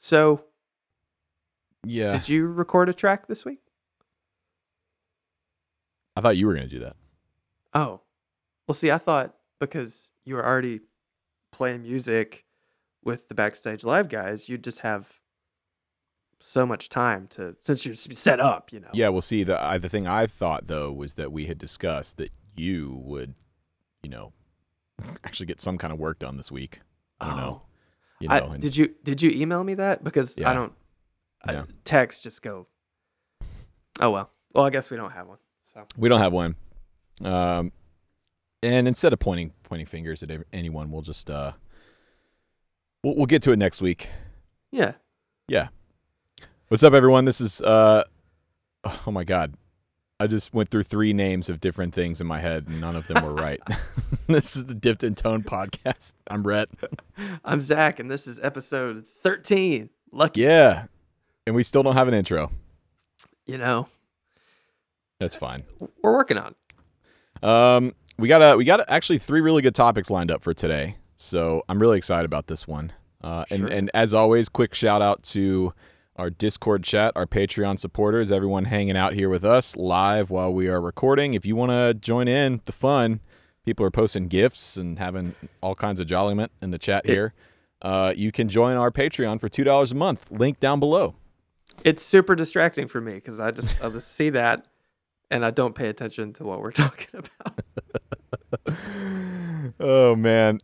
So, yeah. Did you record a track this week? I thought you were going to do that. Oh. Well, see, I thought because you were already playing music with the Backstage Live guys, you'd just have so much time to, since you're set up, you know. Yeah, well, see, the thing I thought, though, was that we had discussed that you would, you know, actually get some kind of work done this week. I don't know. You know, did you email me that? Because yeah. I don't text just go. Oh, well. Well, I guess we don't have one. So we don't have one. And instead of pointing fingers at anyone, we'll just we'll get to it next week. Yeah. Yeah. What's up, everyone? This is oh my God. I just went through three names of different things in my head, and none of them were right. This is the Dipped in Tone podcast. I'm Rhett. I'm Zach, and this is episode 13. Lucky. Yeah. And we still don't have an intro. You know. That's fine. We're working on it. We got actually three really good topics lined up for today. So I'm really excited about this one. And as always, quick shout out to our Discord chat, our Patreon supporters, everyone hanging out here with us live while we are recording. If you want to join in the fun, people are posting gifts and having all kinds of jolliment in the chat here. You can join our Patreon for $2 a month. Link down below. It's super distracting for me because I'll just see that and I don't pay attention to what we're talking about. Oh, man.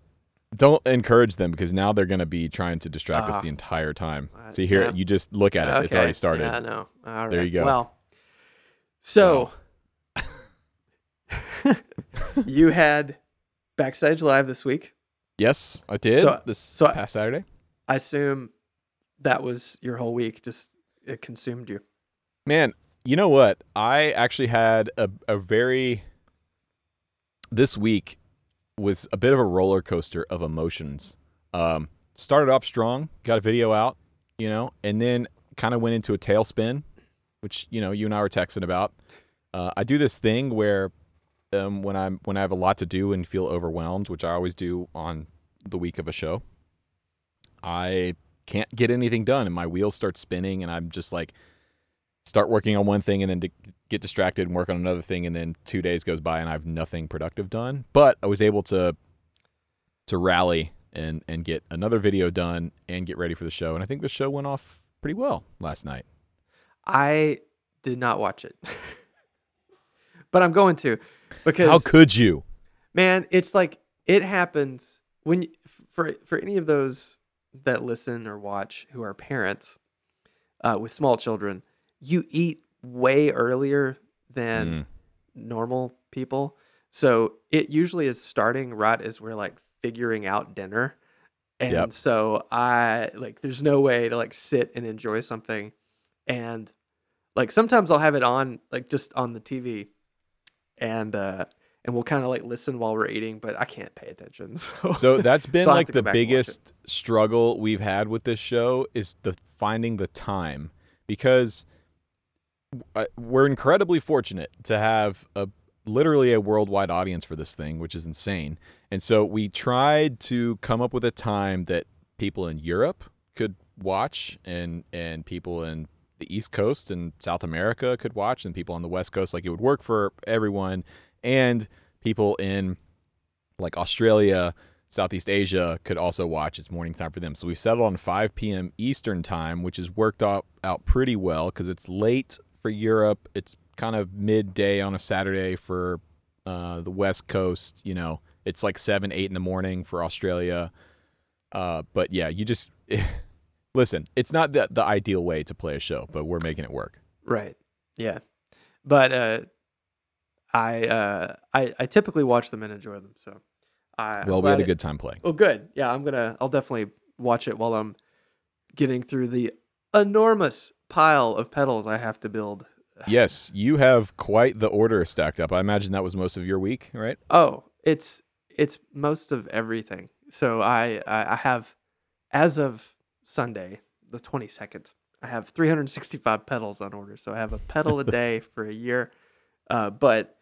Don't encourage them because now they're going to be trying to distract us the entire time. See here, you just look at it. Okay. It's already started. Yeah, I know. All right. There you go. Well, so you had Backstage Live this week. Yes, I did. So past Saturday. I assume that was your whole week. Just it consumed you. Man, you know what? I actually had this week was a bit of a roller coaster of emotions. Started off strong, got a video out, you know, and then kind of went into a tailspin, which, you know, you and I were texting about. I do this thing where when I have a lot to do and feel overwhelmed, which I always do on the week of a show, I can't get anything done and my wheels start spinning and I'm just like start working on one thing and then get distracted and work on another thing, and then 2 days goes by and I have nothing productive done. But I was able to rally and get another video done and get ready for the show, and I think the show went off pretty well last night. I did not watch it. But I'm going to, because how could you? Man, it's like it happens when for any of those that listen or watch who are parents with small children, you eat way earlier than normal people. So it usually is starting right as we're like figuring out dinner. And so I like, there's no way to like sit and enjoy something. And like, sometimes I'll have it on like just on the TV and we'll kind of like listen while we're eating, but I can't pay attention. So that's been like the biggest struggle we've had with this show is the finding the time, because we're incredibly fortunate to have literally a worldwide audience for this thing, which is insane. And so we tried to come up with a time that people in Europe could watch and people in the East Coast and South America could watch and people on the West Coast, like it would work for everyone. And people in like Australia, Southeast Asia could also watch. It's morning time for them. So we settled on 5 p.m. Eastern time, which has worked out pretty well because it's late for Europe, it's kind of midday on a Saturday for the West Coast. You know, it's like 7-8 in the morning for Australia. But yeah, you just listen. It's not the ideal way to play a show, but we're making it work. Right. Yeah. But I typically watch them and enjoy them. So we had a good time playing. Oh, good. Yeah, I'll definitely watch it while I'm getting through the enormous pile of pedals I have to build. Yes, you have quite the order stacked up. I imagine that was most of your week, right? Oh, it's most of everything. So I have, as of Sunday, the 22nd, I have 365 pedals on order. So I have a pedal a day for a year. But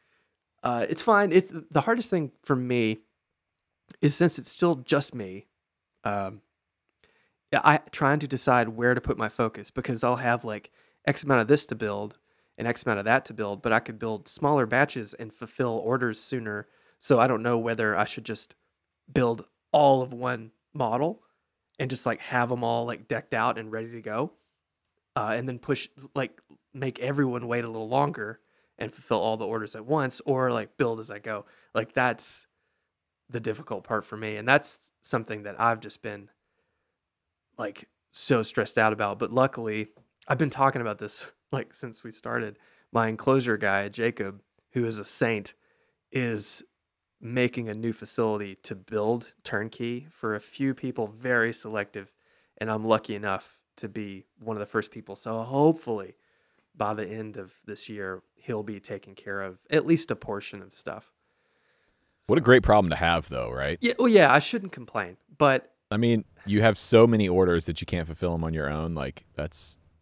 it's fine. It's the hardest thing for me is, since it's still just me, I trying to decide where to put my focus, because I'll have like X amount of this to build and X amount of that to build, but I could build smaller batches and fulfill orders sooner. So I don't know whether I should just build all of one model and just like have them all like decked out and ready to go, and then push, like make everyone wait a little longer and fulfill all the orders at once, or like build as I go. Like that's the difficult part for me. And that's something that I've just been like so stressed out about. But luckily I've been talking about this like since we started. My enclosure guy, Jacob, who is a saint, is making a new facility to build turnkey for a few people, very selective. And I'm lucky enough to be one of the first people. So hopefully by the end of this year, he'll be taking care of at least a portion of stuff. What a great problem to have though, right? Yeah. Well, yeah, I shouldn't complain, but I mean, you have so many orders that you can't fulfill them on your own. Like that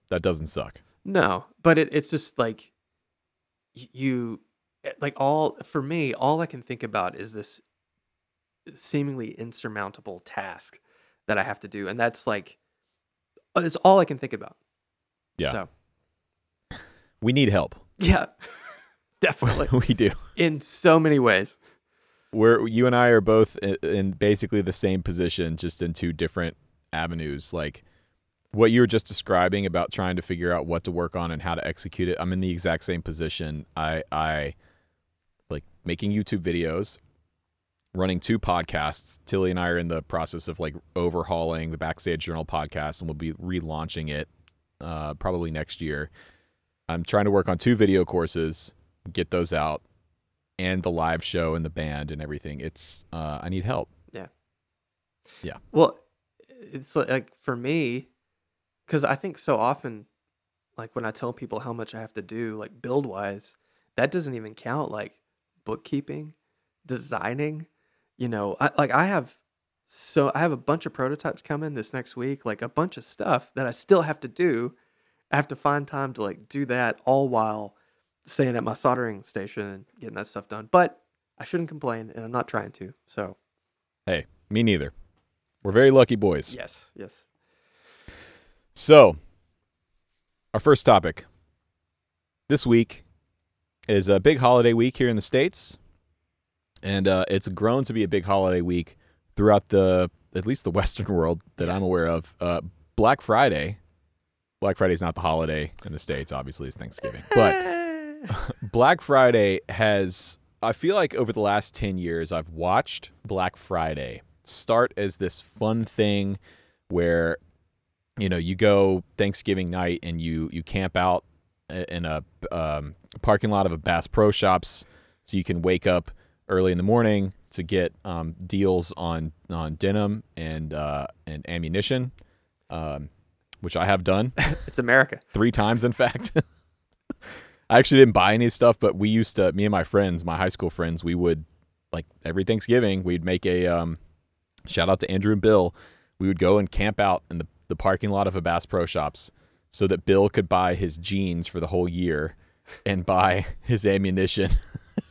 doesn't suck. No, but it's just like you, like all, for me, all I can think about is this seemingly insurmountable task that I have to do. And that's like, it's all I can think about. Yeah. So. We need help. Yeah, definitely. We do. In so many ways. You and I are both in basically the same position, just in two different avenues. Like what you were just describing about trying to figure out what to work on and how to execute it. I'm in the exact same position. I like making YouTube videos, running two podcasts. Tilly and I are in the process of like overhauling the Backstage Journal podcast, and we'll be relaunching it probably next year. I'm trying to work on two video courses, get those out, and the live show and the band and everything. It's I need help. Yeah. Yeah. Well, it's like for me, because I think so often, like when I tell people how much I have to do, like build wise, that doesn't even count like bookkeeping, designing. You know, I have a bunch of prototypes coming this next week, like a bunch of stuff that I still have to do. I have to find time to like do that all while staying at my soldering station and getting that stuff done. But I shouldn't complain, and I'm not trying to. So, hey, me neither. We're very lucky boys. Yes, yes. So, our first topic this week is a big holiday week here in the States, and it's grown to be a big holiday week throughout at least the Western world that I'm aware of. Black Friday. Black Friday is not the holiday in the States, obviously. It's Thanksgiving. But Black Friday has, I feel like over the last 10 years, I've watched Black Friday start as this fun thing where, you know, you go Thanksgiving night and you camp out in a parking lot of a Bass Pro Shops so you can wake up early in the morning to get deals on denim and ammunition. Which I have done. It's America. 3 times, in fact. I actually didn't buy any stuff, but we used to, me and my friends, my high school friends, we would, like, every Thanksgiving, we'd make a, shout out to Andrew and Bill, we would go and camp out in the parking lot of a Bass Pro Shops so that Bill could buy his jeans for the whole year and buy his ammunition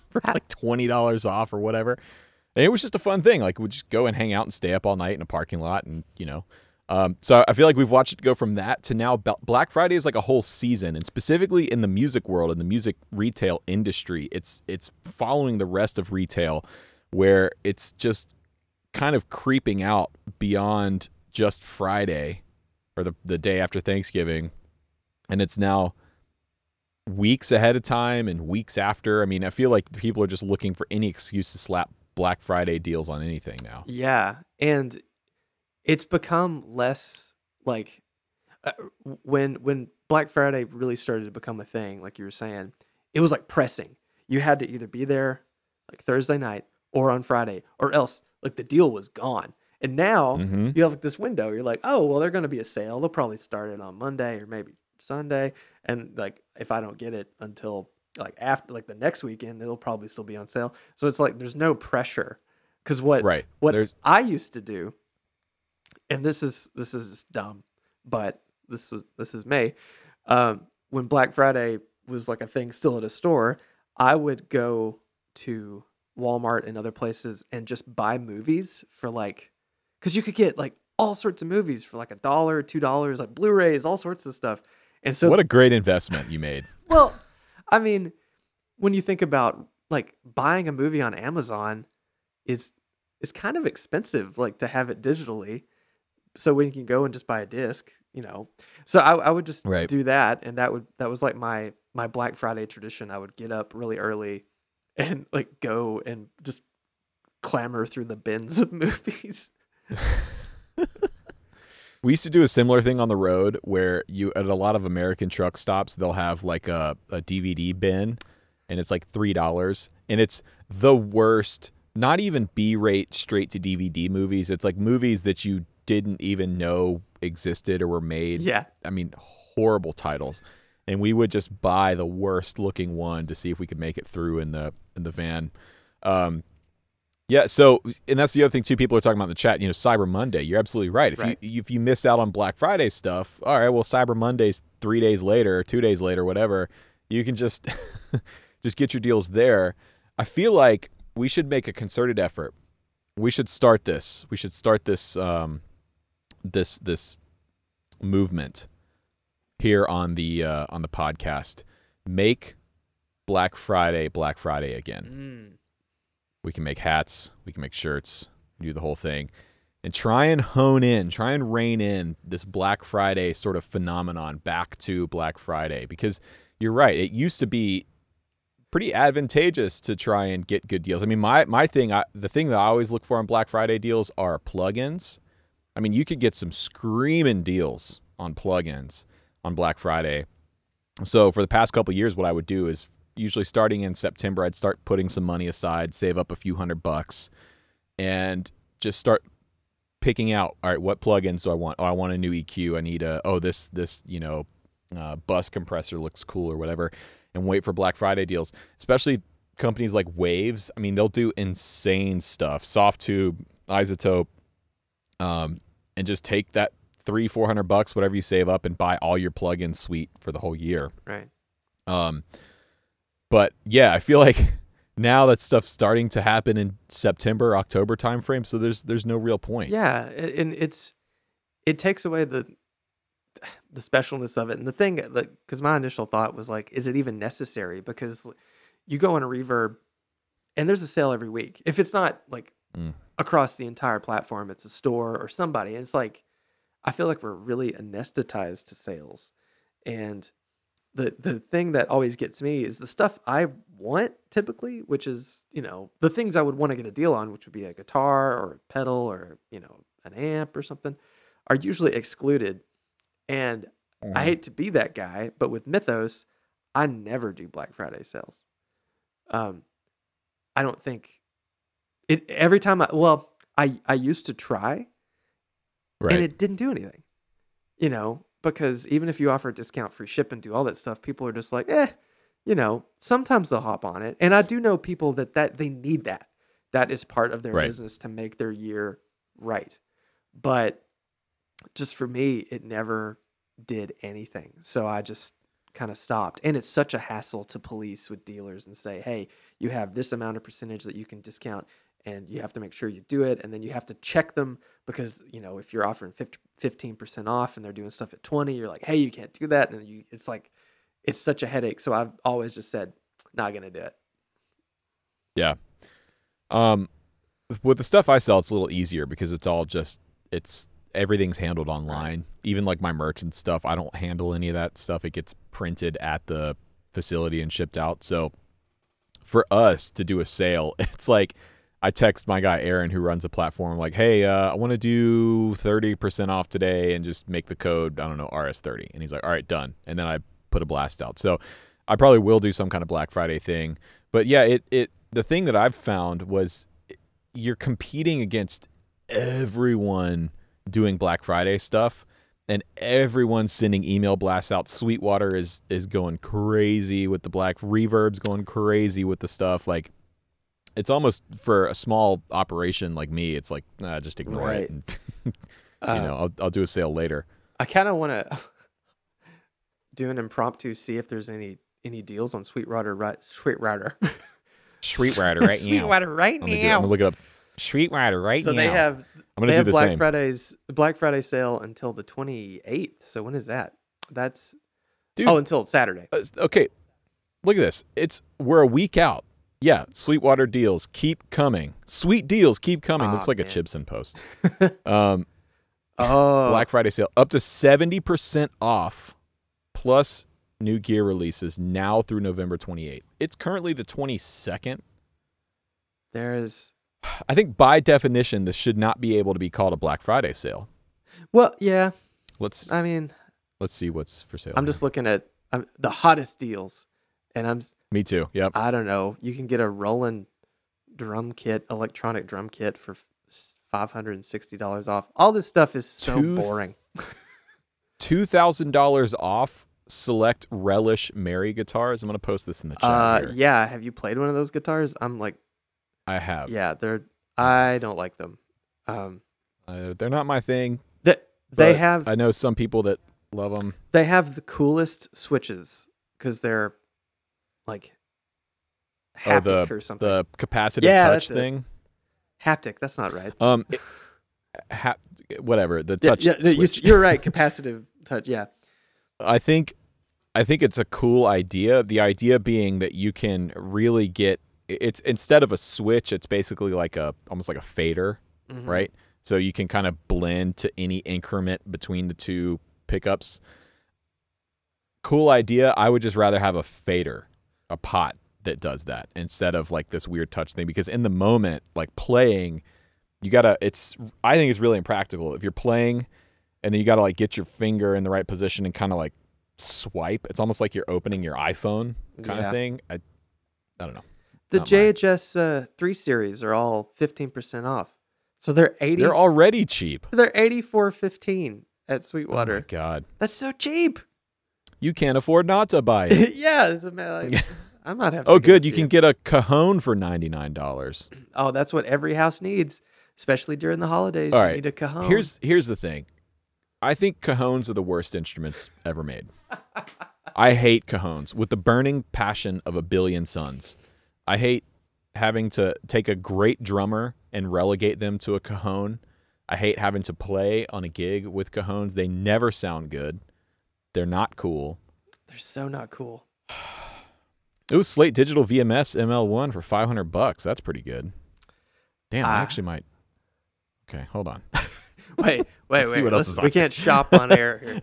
for, like, $20 off or whatever. And it was just a fun thing. Like, we'd just go and hang out and stay up all night in a parking lot and, you know. So I feel like we've watched it go from that to now. Black Friday is like a whole season, and specifically in the music world, in the music retail industry, it's following the rest of retail, where it's just kind of creeping out beyond just Friday or the day after Thanksgiving, and it's now weeks ahead of time and weeks after. I mean, I feel like people are just looking for any excuse to slap Black Friday deals on anything now. Yeah, and it's become less like when Black Friday really started to become a thing, like you were saying, it was like pressing. You had to either be there like Thursday night or on Friday, or else like the deal was gone. And now you have like this window. You're like, oh, well, they're going to be a sale. They'll probably start it on Monday or maybe Sunday. And like, if I don't get it until like after like the next weekend, it'll probably still be on sale. So it's like, there's no pressure. Cause what I used to do, and this is just dumb, but this is me. When Black Friday was like a thing still at a store, I would go to Walmart and other places and just buy movies for like, because you could get like all sorts of movies for like $1, $2, like Blu-rays, all sorts of stuff. And so what a great investment you made. Well, I mean, when you think about like buying a movie on Amazon, it's kind of expensive, like to have it digitally. So when you can go and just buy a disc, you know, so I would just do that. And that was like my Black Friday tradition. I would get up really early and like go and just clamor through the bins of movies. We used to do a similar thing on the road where at a lot of American truck stops, they'll have like a DVD bin and it's like $3 and it's the worst, not even B-rate straight to DVD movies. It's like movies that you didn't even know existed or were made. Yeah. I mean, horrible titles. And we would just buy the worst looking one to see if we could make it through in the van. Yeah, so, and that's the other thing, too, people are talking about in the chat, you know, Cyber Monday. You're absolutely right. If you miss out on Black Friday stuff, all right, well, Cyber Monday's 3 days later, 2 days later, whatever. You can just just get your deals there. I feel like we should make a concerted effort. We should start this. We should start this this movement here on the podcast. Make Black Friday again. Mm. We can make hats, we can make shirts, do the whole thing, and try and rein in this Black Friday sort of phenomenon back to Black Friday, because you're right. It used to be pretty advantageous to try and get good deals. I mean, my thing, the thing that I always look for on Black Friday deals are plugins. I mean, you could get some screaming deals on plugins on Black Friday. So for the past couple of years, what I would do is usually starting in September, I'd start putting some money aside, save up a few $100 and just start picking out, all right, what plugins do I want? Oh, I want a new EQ. I need this bus compressor looks cool or whatever, and wait for Black Friday deals, especially companies like Waves. I mean, they'll do insane stuff, Soft Tube, Isotope, and just take that $300-$400, whatever you save up, and buy all your plugin suite for the whole year. Right. But yeah, I feel like now that stuff's starting to happen in September, October timeframe. So there's no real point. Yeah, and it takes away the specialness of it. And the thing, because my initial thought was like, is it even necessary? Because you go on a Reverb, and there's a sale every week. If it's not like across the entire platform, it's a store or somebody. And it's like, I feel like we're really anesthetized to sales, and the thing that always gets me is the stuff I want typically, which is, you know, the things I would want to get a deal on, which would be a guitar or a pedal or, you know, an amp or something, are usually excluded. And I hate to be that guy, but with Mythos, I never do Black Friday sales. I don't think it every time I used to try, right, and it didn't do anything, you know, because even if you offer a discount, free ship, and do all that stuff, people are just like, you know, sometimes they'll hop on it. And I do know people that they need that. That is part of their business to make their year right. But just for me, it never did anything. So I just kind of stopped. And it's such a hassle to police with dealers and say, hey, you have this amount of percentage that you can discount, and you have to make sure you do it. And then you have to check them because, you know, if you're offering 15% off and they're doing stuff at 20, you're like, hey, you can't do that. And it's like, it's such a headache. So I've always just said, not going to do it. Yeah. With the stuff I sell, it's a little easier because it's all just, everything's handled online. Right. Even like my merch and stuff, I don't handle any of that stuff. It gets printed at the facility and shipped out. So for us to do a sale, it's like, I text my guy, Aaron, who runs the platform, like, hey, I want to do 30% off today and just make the code, I don't know, RS30. And he's like, all right, done. And then I put a blast out. So I probably will do some kind of Black Friday thing. But yeah, the thing that I've found was you're competing against everyone doing Black Friday stuff and everyone's sending email blasts out. Sweetwater is going crazy with the Black Reverb's going crazy with the stuff. Like, it's almost for a small operation like me, it's like, just ignore it. And, you know, I'll do a sale later. I kind of want to do an impromptu, see if there's any deals on Sweetwater right now. I'm going to look it up. Street Rider right now. So they have Black Friday sale until the 28th. So when is that? That's until Saturday. Okay. Look at this. We're a week out. Yeah, Sweetwater deals keep coming. Sweet deals keep coming. Looks like a Chibson post. Black Friday sale up to 70% off plus new gear releases now through November 28th. It's currently the 22nd. I think by definition this should not be able to be called a Black Friday sale. Well, yeah. Let's see what's for sale. I'm just looking at the hottest deals. Me too. Yep. I don't know. You can get a Roland electronic drum kit for $560 off. All this stuff is so boring. $2,000 off select Relish Mary guitars. I'm going to post this in the chat. Yeah. Have you played one of those guitars? I have. Yeah. I don't like them. They're not my thing. I know some people that love them. They have the coolest switches because they're haptic or something. The capacitive touch thing. Haptic. That's not right. Whatever the touch. Yeah, you're right. Capacitive touch. Yeah. I think it's a cool idea. The idea being that you can really get it's instead of a switch, it's basically almost like a fader, mm-hmm. right? So you can kind of blend to any increment between the two pickups. Cool idea. I would just rather have a fader, a pot that does that instead of this weird touch thing, because in the moment, playing, I think it's really impractical. If you're playing and then you gotta get your finger in the right position and kind of swipe, it's almost like you're opening your iPhone kind of thing. I don't know. The JHS 3 series are all 15% off. So they're they're already cheap. They're $84.15 at Sweetwater. Oh my God. That's so cheap. You can't afford not to buy it. Yeah, I might have to. Oh, good. You can get a Cajon for $99. Oh, that's what every house needs, especially during the holidays. All right. You need a Cajon. Here's the thing. I think Cajones are the worst instruments ever made. I hate Cajones with the burning passion of a billion suns. I hate having to take a great drummer and relegate them to a Cajon. I hate having to play on a gig with Cajones. They never sound good. They're not cool. They're so not cool. Ooh, Slate Digital VMS ML1 for $500. That's pretty good. Damn, I actually might. Okay, hold on. wait. What else is on we here. Can't shop on air here.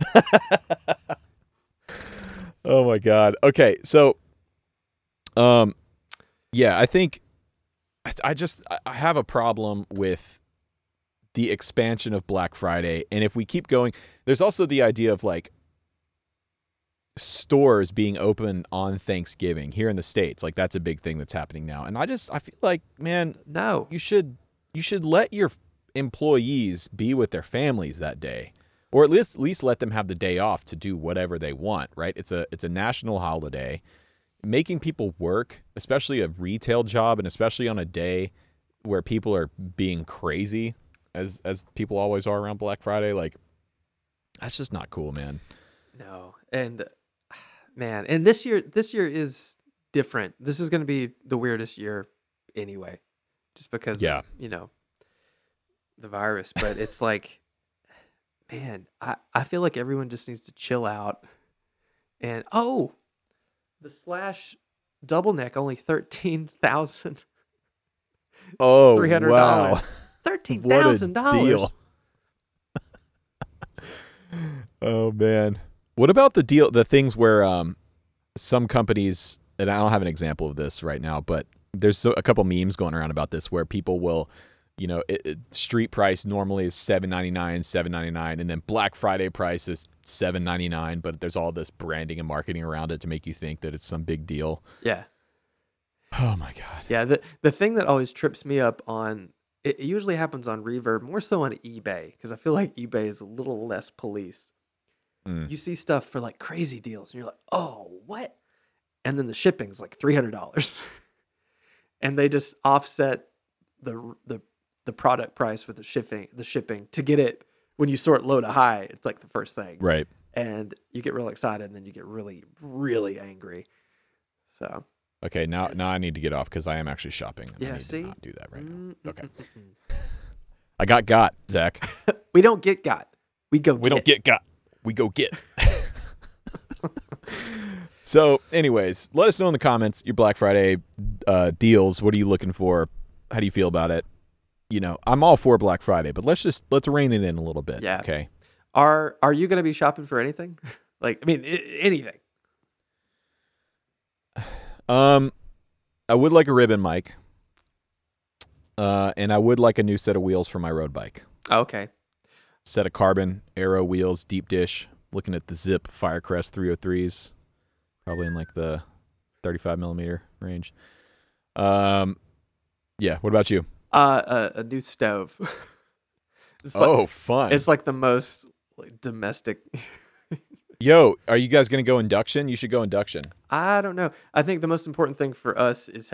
Oh my God. Okay, so, yeah, I think I have a problem with the expansion of Black Friday, and if we keep going, there's also the idea of stores being open on Thanksgiving here in the States. That's a big thing that's happening now. And I feel like, man, no, you should let your employees be with their families that day, or at least let them have the day off to do whatever they want. Right. It's a national holiday. Making people work, especially a retail job, and especially on a day where people are being crazy as people always are around Black Friday. That's just not cool, man. No. And man, and this year is different. This is going to be the weirdest year anyway, just because, of, the virus. But it's man, I feel like everyone just needs to chill out. And, the Slash double neck, only $13,000. Oh, wow. $13,000. Oh, man. What about the things where some companies, and I don't have an example of this right now, but there's a couple memes going around about this where people will, street price normally is $7.99, and then Black Friday price is $7.99, but there's all this branding and marketing around it to make you think that it's some big deal. Yeah. Oh, my God. Yeah, the thing that always trips me up on, it usually happens on Reverb, more so on eBay, because I feel like eBay is a little less policed. You see stuff for crazy deals and you're like, oh, what? And then the shipping's $300 and they just offset the product price with the shipping to get it. When you sort low to high, it's the first thing. Right. And you get real excited and then you get really, really angry. So Okay, now I need to get off because I am actually shopping. And yeah, I need to not do that right now. Okay. I got Zach. We don't get got. We go. We don't get got. We go get. So, anyways, let us know in the comments your Black Friday deals. What are you looking for? How do you feel about it? You know, I'm all for Black Friday, but let's rein it in a little bit. Yeah. Okay. Are you going to be shopping for anything? Like, I mean, anything. I would like a ribbon mic. And I would like a new set of wheels for my road bike. Okay. Set of carbon, aero wheels, deep dish. Looking at the Zip Firecrest 303s. Probably in like the 35 millimeter range. Yeah. What about you? A new stove. Fun. It's like the most domestic. Yo, are you guys going to go induction? You should go induction. I don't know. I think the most important thing for us is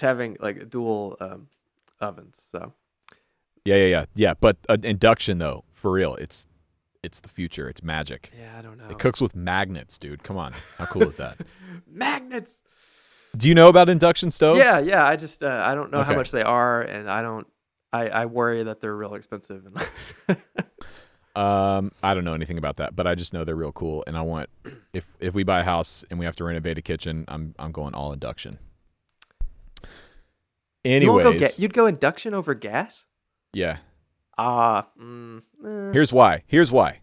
having like dual ovens. So. Yeah. But induction though, for real, it's the future. It's magic. Yeah, I don't know. It cooks with magnets, dude. Come on, how cool is that? Magnets. Do you know about induction stoves? Yeah. I just I don't know how much they are, and I worry that they're real expensive. And I don't know anything about that, but I just know they're real cool. And I want, if we buy a house and we have to renovate a kitchen, I'm going all induction. Anyways, you'd go induction over gas? Yeah. Here's why.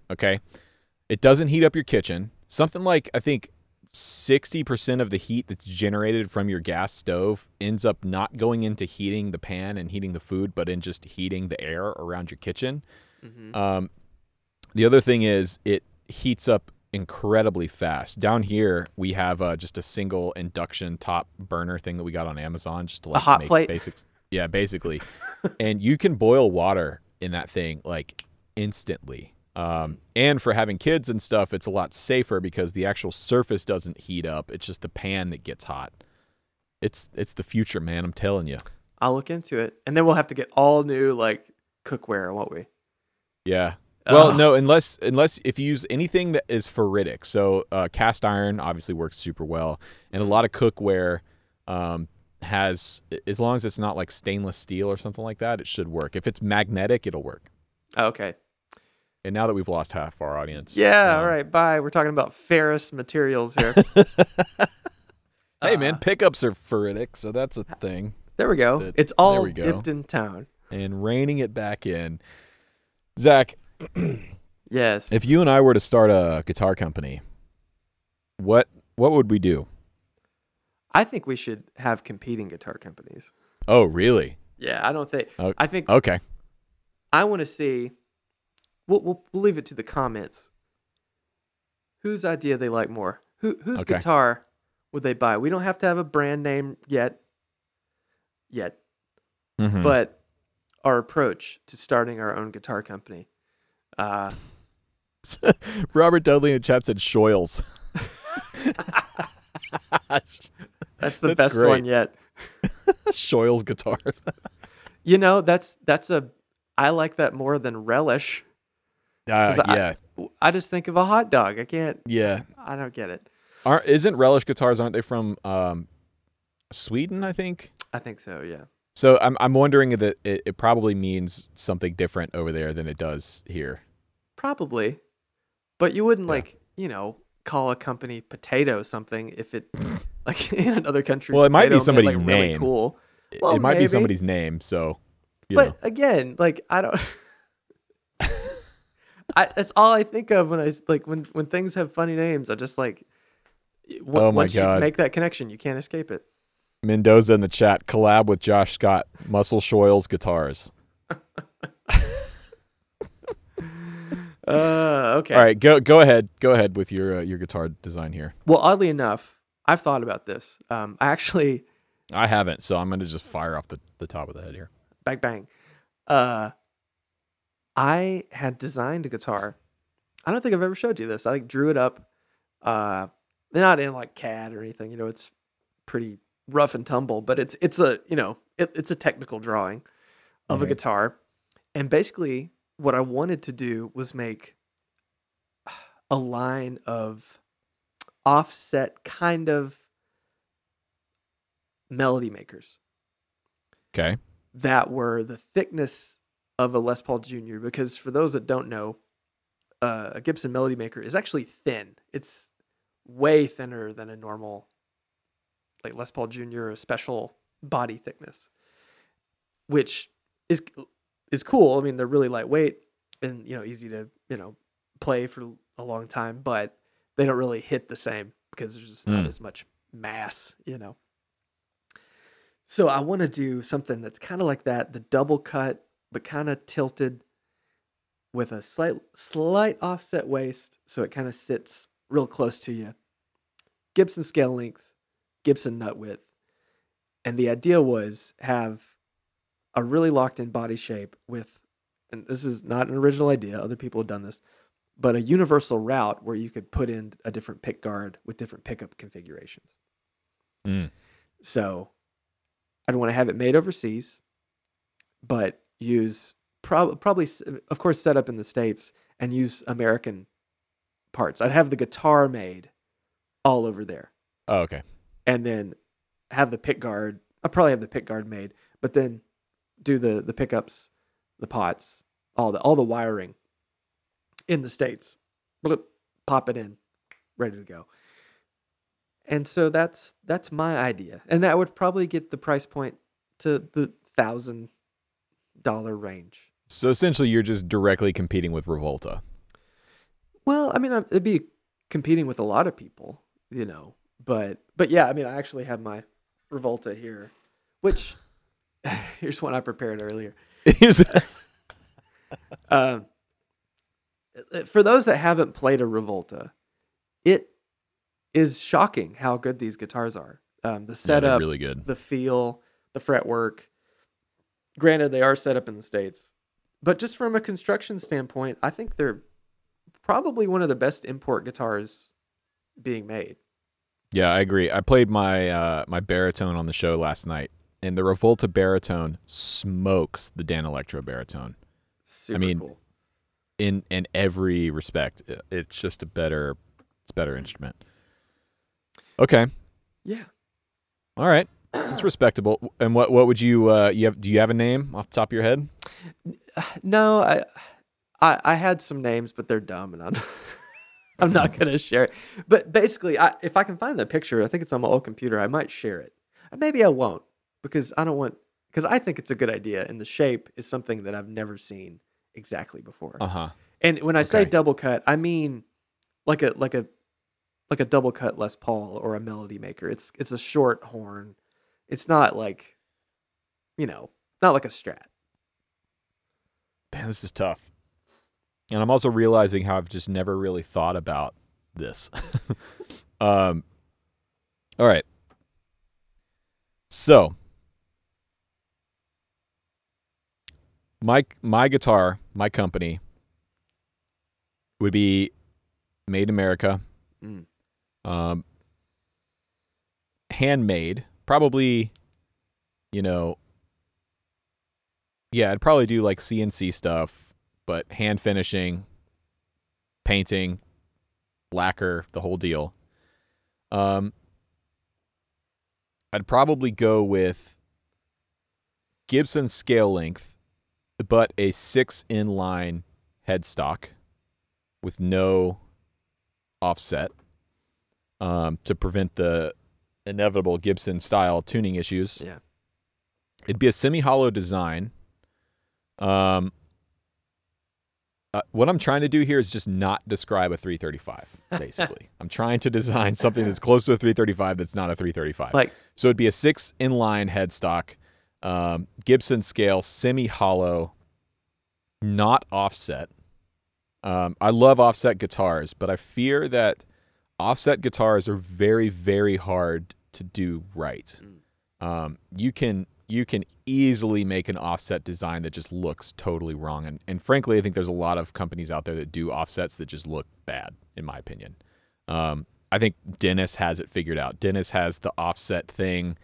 Okay, it doesn't heat up your kitchen. Something like, I think 60% of the heat that's generated from your gas stove ends up not going into heating the pan and heating the food, but in just heating the air around your kitchen. Mm-hmm. The other thing is it heats up incredibly fast. Down here, we have just a single induction top burner thing that we got on Amazon, just to like a hot make plate. Basics. Yeah, basically. And you can boil water in that thing like instantly. And for having kids and stuff, it's a lot safer because the actual surface doesn't heat up. It's just the pan that gets hot. It's the future, man. I'm telling you. I'll look into it. And then we'll have to get all new like cookware, won't we? Yeah. Well, no, unless if you use anything that is ferritic. So cast iron obviously works super well. And a lot of cookware has, as long as it's not like stainless steel or something like that, it should work. If it's magnetic, it'll work. Okay. And now that we've lost half our audience. Yeah, all right, bye. We're talking about ferrous materials here. Hey, man, pickups are ferritic, so that's a thing. There we go. It's all dipped in tone. And reining it back in. Zach. Yes. If you and I were to start a guitar company, what would we do? I think we should have competing guitar companies. Oh, really? Yeah, I don't think. Okay. I think. Okay. I want to see. We'll leave it to the comments. Whose idea they like more? Whose guitar would they buy? We don't have to have a brand name yet, mm-hmm. But our approach to starting our own guitar company. Robert Dudley in the chat said Shoyles. That's best great. One yet. Shoyles guitars. You know, I like that more than Relish. I just think of a hot dog. I can't. Yeah. I don't get it. Isn't Relish guitars? Aren't they from Sweden? I think so. Yeah. So I'm wondering that it probably means something different over there than it does here. Probably, but you wouldn't call a company potato something if it like in another country. Well, it might be somebody's name. Really cool. Well, it might be somebody's name. So. But again, like I don't. That's all I think of when I like when things have funny names. I just like once you make that connection, you can't escape it. Mendoza in the chat, collab with Josh Scott, Muscle Shoals Guitars. Okay. All right, go ahead with your guitar design here. Well, oddly enough, I've thought about this. I haven't, so I'm going to just fire off the top of the head here. Bang bang. I had designed a guitar. I don't think I've ever showed you this. I like drew it up. They're not in like CAD or anything. You know, it's pretty rough and tumble, but it's a it's a technical drawing of a guitar. And basically, what I wanted to do was make a line of offset kind of melody makers. Okay. That were the thickness of a Les Paul Jr. Because for those that don't know, a Gibson melody maker is actually thin. It's way thinner than a normal, like Les Paul Jr. or special body thickness, which is cool. I mean, they're really lightweight and, you know, easy to, you know, play for a long time, but they don't really hit the same because there's just not as much mass, you know. So I want to do something that's kind of like that, the double cut, but kind of tilted with a slight offset waist, so it kind of sits real close to you. Gibson scale length, Gibson nut width. And the idea was have a really locked in body shape with, and this is not an original idea, other people have done this, but a universal route where you could put in a different pick guard with different pickup configurations. So I'd want to have it made overseas, but use probably, of course, set up in the States and use American parts. I'd have the guitar made all over there. Oh, okay. And then have the pick guard. I'll probably have the pick guard made, but then do the pickups, the pots, all the wiring in the States. Bloop, pop it in, ready to go. And so that's my idea. And that would probably get the price point to the $1,000 range. So essentially you're just directly competing with Revolta. Well, I mean, it'd be competing with a lot of people, you know, but yeah, I mean, I actually have my Revolta here, which here's one I prepared earlier. For those that haven't played a Revolta, it is shocking how good these guitars are. The setup, yeah, really good. The feel, the fretwork. Granted, they are set up in the States, but just from a construction standpoint, I think they're probably one of the best import guitars being made. Yeah, I agree. I played my my baritone on the show last night, and the Revolta baritone smokes the Dan Electro baritone. Super cool. In every respect, it's just a better instrument. Okay. Yeah. All right. That's respectable. And what would you do you have a name off the top of your head? No, I had some names, but they're dumb, and I'm not gonna share it. But basically, if I can find the picture, I think it's on my old computer, I might share it. Maybe I won't, because I think it's a good idea, and the shape is something that I've never seen exactly before. Uh-huh. And when I say double cut, I mean like a double cut Les Paul or a melody maker. It's a short horn. It's not like, you know, not like a Strat. Man, this is tough. And I'm also realizing how I've just never really thought about this. All right. So my guitar, my company, would be made in America, handmade, probably, you know, yeah, I'd probably do like CNC stuff, but hand finishing, painting, lacquer, the whole deal. I'd probably go with Gibson scale length, but a 6 inline headstock with no offset, to prevent the inevitable Gibson style tuning issues. Yeah. It'd be a semi-hollow design. What I'm trying to do here is just not describe a 335, basically. I'm trying to design something that's close to a 335 that's not a 335. So it'd be a 6 inline headstock, Gibson scale, semi-hollow, not offset. I love offset guitars, but I fear that offset guitars are very, very hard to do right. You can easily make an offset design that just looks totally wrong. And frankly, I think there's a lot of companies out there that do offsets that just look bad, in my opinion. I think Dennis has it figured out. Dennis has the offset thing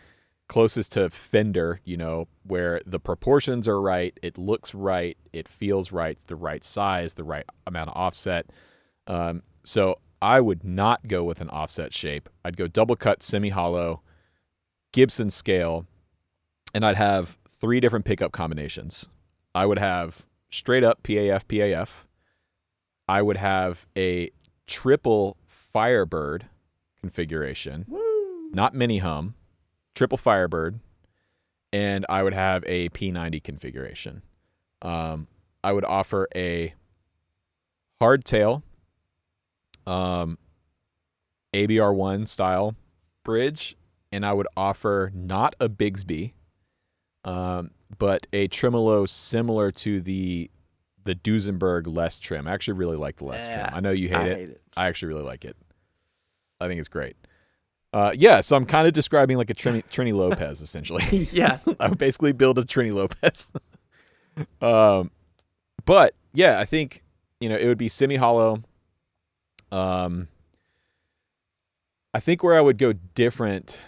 closest to Fender, you know, where the proportions are right, it looks right, it feels right, the right size, the right amount of offset. So I would not go with an offset shape. I'd go double cut, semi-hollow, Gibson scale, and I'd have three different pickup combinations. I would have straight up PAF. I would have a triple Firebird configuration. Woo. Not mini hum, triple Firebird, and I would have a P90 configuration. I would offer a hardtail ABR1 style bridge, and I would offer not a Bigsby, but a tremolo similar to the Duesenberg Les trim. I actually really like the Les trim. I know you hate it. I actually really like it. I think it's great. So I'm kind of describing like a Trini Lopez, essentially. Yeah. I would basically build a Trini Lopez. But, yeah, I think, you know, it would be semi-hollow. I think where I would go different,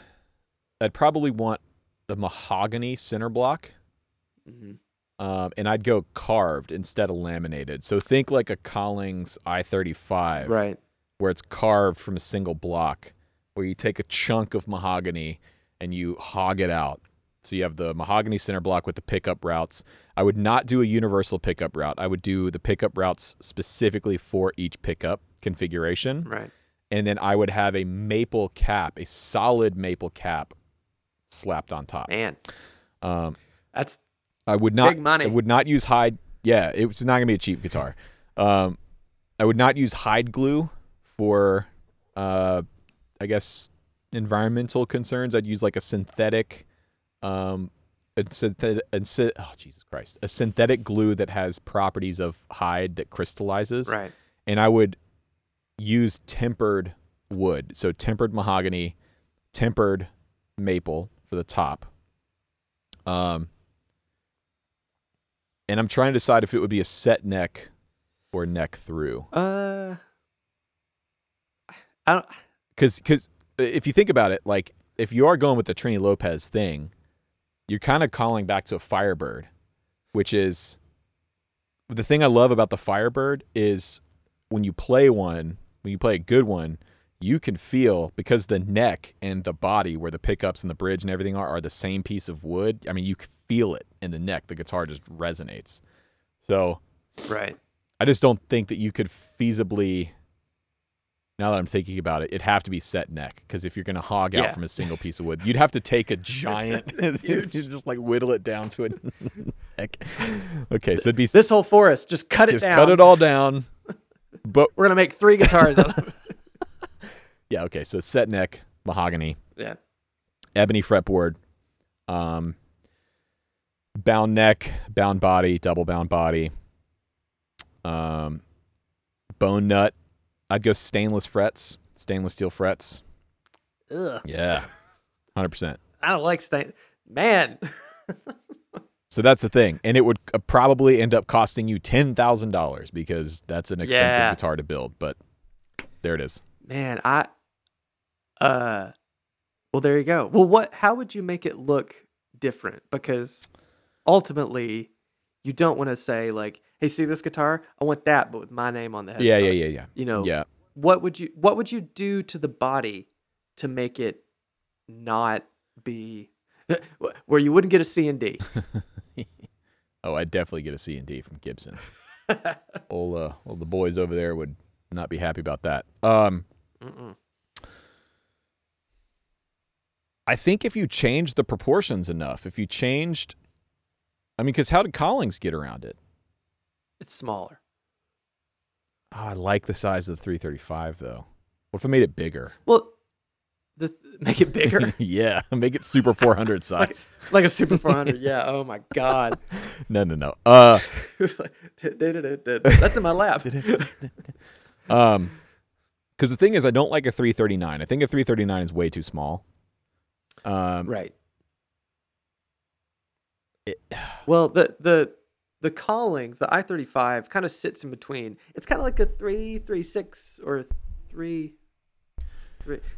I'd probably want a mahogany center block. Mm-hmm. And I'd go carved instead of laminated. So think like a Collings I-35. Right. Where it's carved from a single block, where you take a chunk of mahogany and you hog it out. So you have the mahogany center block with the pickup routes. I would not do a universal pickup route. I would do the pickup routes specifically for each pickup configuration. Right. And then I would have a maple cap, a solid maple cap slapped on top. Man. That's big money. I would not use hide. Yeah, it was not going to be a cheap guitar. I would not use hide glue for, I guess, environmental concerns. I'd use like a synthetic... a synthetic glue that has properties of hide that crystallizes. Right. And I would use tempered wood. So tempered mahogany, tempered maple for the top. And I'm trying to decide if it would be a set neck or neck through. I don't... Because if you think about it, like, if you are going with the Trini Lopez thing, you're kind of calling back to a Firebird, which is the thing I love about the Firebird is when you play one, when you play a good one, you can feel, because the neck and the body where the pickups and the bridge and everything are the same piece of wood. I mean, you feel it in the neck. The guitar just resonates. So right. I just don't think that you could feasibly, now that I'm thinking about it, it'd have to be set neck, because if you're going to hog out from a single piece of wood, you'd have to take a giant, you'd just like whittle it down to a neck. Okay, so it'd be... This whole forest, just cut it down. Just cut it all down. But we're going to make three guitars out of it. Yeah, okay, so set neck, mahogany. Yeah. Ebony fretboard. Bound neck, bound body, double bound body. Bone nut. I'd go stainless steel frets. Ugh. Yeah, 100%. I don't like stainless. Man. So that's the thing. And it would probably end up costing you $10,000 because that's an expensive guitar to build. But there it is. Man, well, there you go. Well, how would you make it look different? Because ultimately, you don't want to say like, hey, see this guitar? I want that, but with my name on the head. Yeah. You know, what would you do to the body to make it not be where you wouldn't get a C&D? Oh, I'd definitely get a C&D from Gibson. All the boys over there would not be happy about that. I think if you changed the proportions enough, because how did Collings get around it? It's smaller. Oh, I like the size of the 335 though. What if I made it bigger? Well, make it bigger. Yeah, make it Super 400 size. like a Super 400. Yeah. Oh my God. No. That's in my lap. Because the thing is, I don't like a 339. I think a 339 is way too small. Right. The Collings, the I-35, kind of sits in between. It's kind of like a 336 or 3.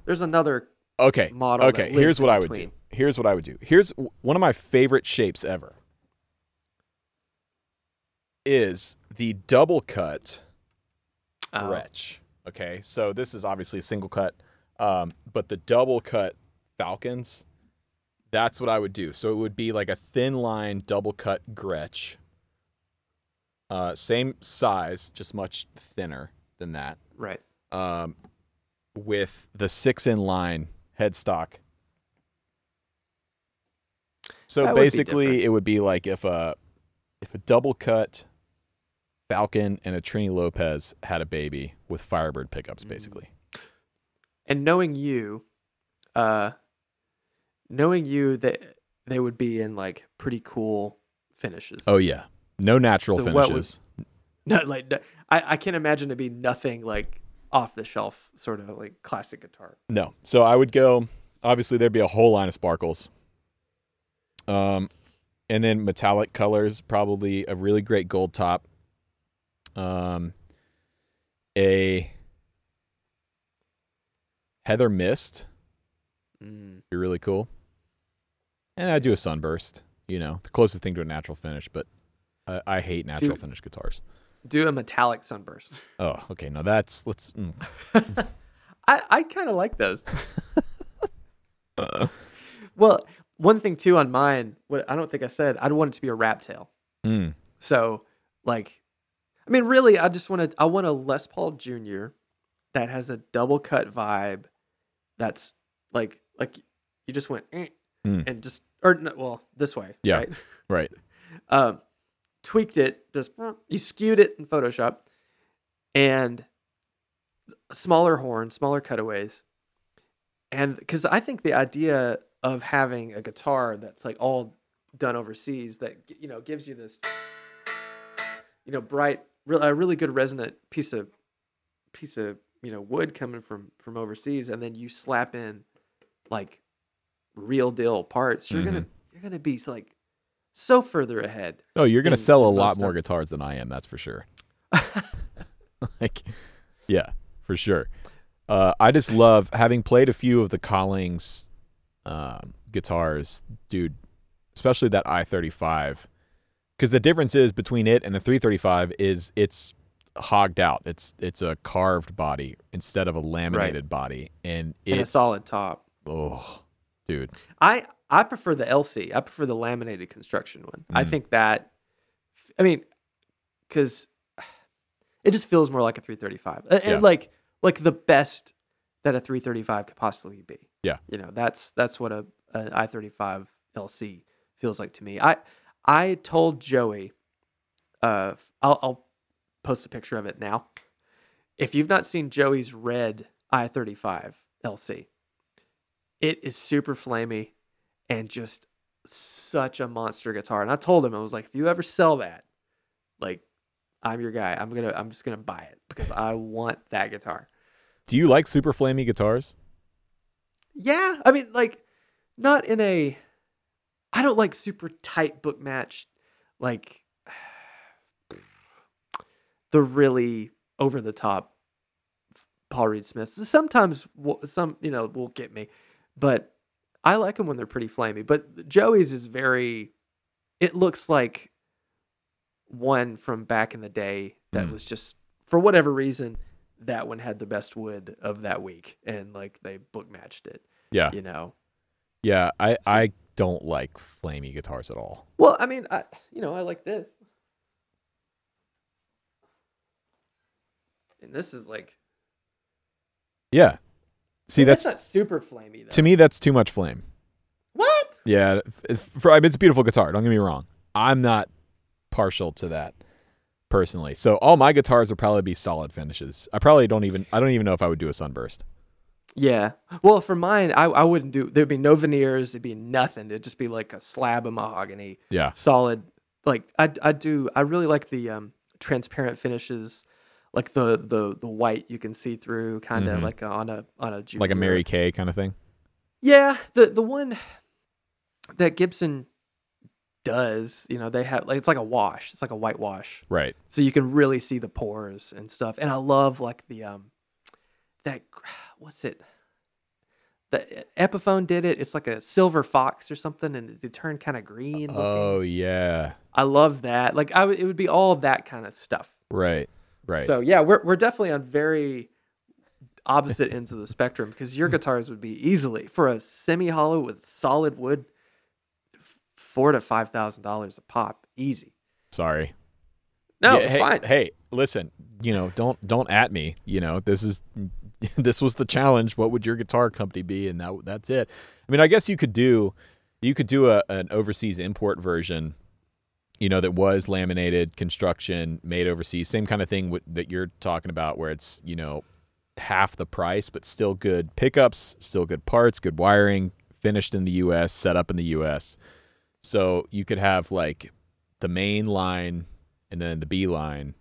There's another model. Okay, here's what I would do. Here's one of my favorite shapes ever. Is the double cut Gretsch. Okay, so this is obviously a single cut, but the double cut Falcons That's what I would do. So it would be like a thin line double cut Gretsch. Same size, just much thinner than that. Right. With the 6-in-line headstock. So that basically it would be like if a double cut Falcon and a Trini Lopez had a baby with Firebird pickups, basically. And knowing you that they would be in like pretty cool finishes. Oh yeah. No natural finishes. I can't imagine it be nothing like off the shelf sort of like classic guitar. No. So I would go, obviously there'd be a whole line of sparkles. And then metallic colors, probably a really great gold top. A heather mist. Be really cool. And I do a sunburst, you know, the closest thing to a natural finish, but I hate natural finish guitars. Do a metallic sunburst. Oh, okay. Now that's I kind of like those. Well, one thing too on mine, what I don't think I said, I'd want it to be a wrap tail. So like, I mean, really, I want a Les Paul Jr. that has a double cut vibe. That's like you just went and just, or no, well, this way. Yeah. Right. Tweaked it, just you skewed it in Photoshop, and smaller horn, smaller cutaways. And because I think the idea of having a guitar that's like all done overseas that, you know, gives you this, you know, bright, a really good resonant piece of, you know, wood coming from overseas, and then you slap in like real deal parts, you're gonna be like so further ahead. Oh, you're going to sell a lot more guitars than I am. That's for sure. Like, yeah, for sure. I just love having played a few of the Collings guitars, dude, especially that I-35, because the difference is between it and a 335 is it's hogged out. It's a carved body instead of a laminated body. And a solid top. Oh, dude. I prefer the LC. I prefer the laminated construction one. I think that, I mean, because it just feels more like a 335. And like the best that a 335 could possibly be. Yeah. You know, that's what an I-35 LC feels like to me. I told Joey, I'll post a picture of it now. If you've not seen Joey's red I-35 LC, it is super flamey. And just such a monster guitar. And I told him, I was like, if you ever sell that, like, I'm your guy. I'm just gonna buy it because I want that guitar. Do you like super flamey guitars? Yeah, I mean, like, not in a. I don't like super tight book match, like the really over the top Paul Reed Smiths. Sometimes some, you know, will get me, but. I like them when they're pretty flamey, but Joey's is very, it looks like one from back in the day that was just, for whatever reason, that one had the best wood of that week and like they book matched it. Yeah. You know? Yeah. I don't like flamey guitars at all. Well, I mean, I like this. And this is like. Yeah. See, that's not super flamey, though. To me, that's too much flame. What? Yeah, it's a beautiful guitar. Don't get me wrong. I'm not partial to that personally. So all my guitars would probably be solid finishes. I don't even know if I would do a sunburst. Yeah. Well, for mine, I wouldn't do. There'd be no veneers. It'd be nothing. It'd just be like a slab of mahogany. Yeah. Solid. Like I really like the transparent finishes. Like the white you can see through, kind of like on a Junior. Like a Mary Kay kind of thing. Yeah, the one that Gibson does, you know, they have like, it's like a wash, it's like a white wash, right? So you can really see the pores and stuff. And I love like the that what's it? The Epiphone did it. It's like a silver fox or something, and it turned kind of green. Oh yeah, I love that. Like it would be all that kind of stuff, right? Right. So yeah, we're definitely on very opposite ends of the spectrum because your guitars would be easily for a semi hollow with solid wood. $4,000 to $5,000 a pop, easy. Sorry. No, yeah, fine. Hey, listen, don't at me. This was the challenge. What would your guitar company be? And that's it. I mean, I guess you could do an overseas import version, that was laminated, construction, made overseas, same kind of thing that you're talking about, where it's half the price, but still good pickups, still good parts, good wiring, finished in the U.S., set up in the U.S. So you could have like the main line and then the B line.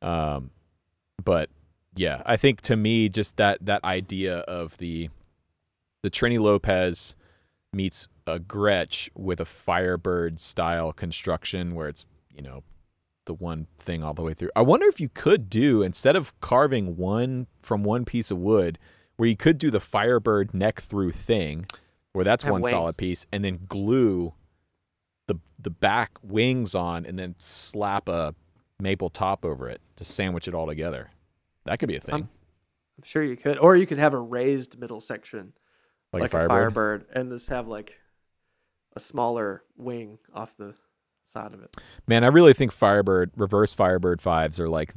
But yeah, I think to me, just that idea of the Trini Lopez meets a Gretsch with a Firebird style construction, where it's, the one thing all the way through. I wonder if you could do, instead of carving one from one piece of wood, where you could do the Firebird neck through thing, where that's one solid piece, and then glue the back wings on and then slap a maple top over it to sandwich it all together. That could be a thing. I'm sure you could. Or you could have a raised middle section, like a Firebird, and just have like a smaller wing off the side of it. Man, I really think reverse Firebird 5s are like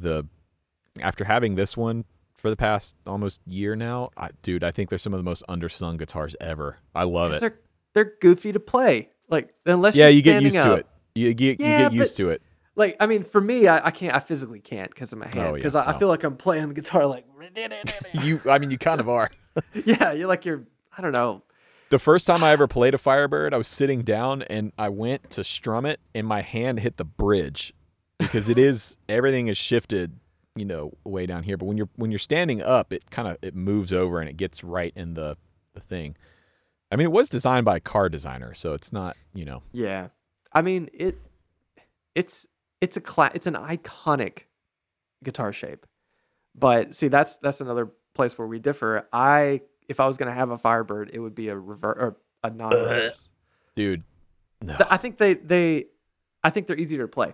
after having this one for the past almost year now, I think they're some of the most undersung guitars ever. I love it. They're goofy to play. Like, unless you get used to it. You get used to it. Like, I mean, for me, I physically can't because of my hand. Because I feel like I'm playing the guitar like... you kind of are. Yeah, you're I don't know. The first time I ever played a Firebird, I was sitting down and I went to strum it and my hand hit the bridge, because everything is shifted, way down here. But when you're standing up, it kind of, it moves over and it gets right in the thing. I mean, it was designed by a car designer, so it's not, Yeah. I mean, it's an iconic guitar shape. But see, that's another place where we differ. If I was going to have a Firebird, it would be a reverse or a non-reverse. Dude, no. I think they're easier to play.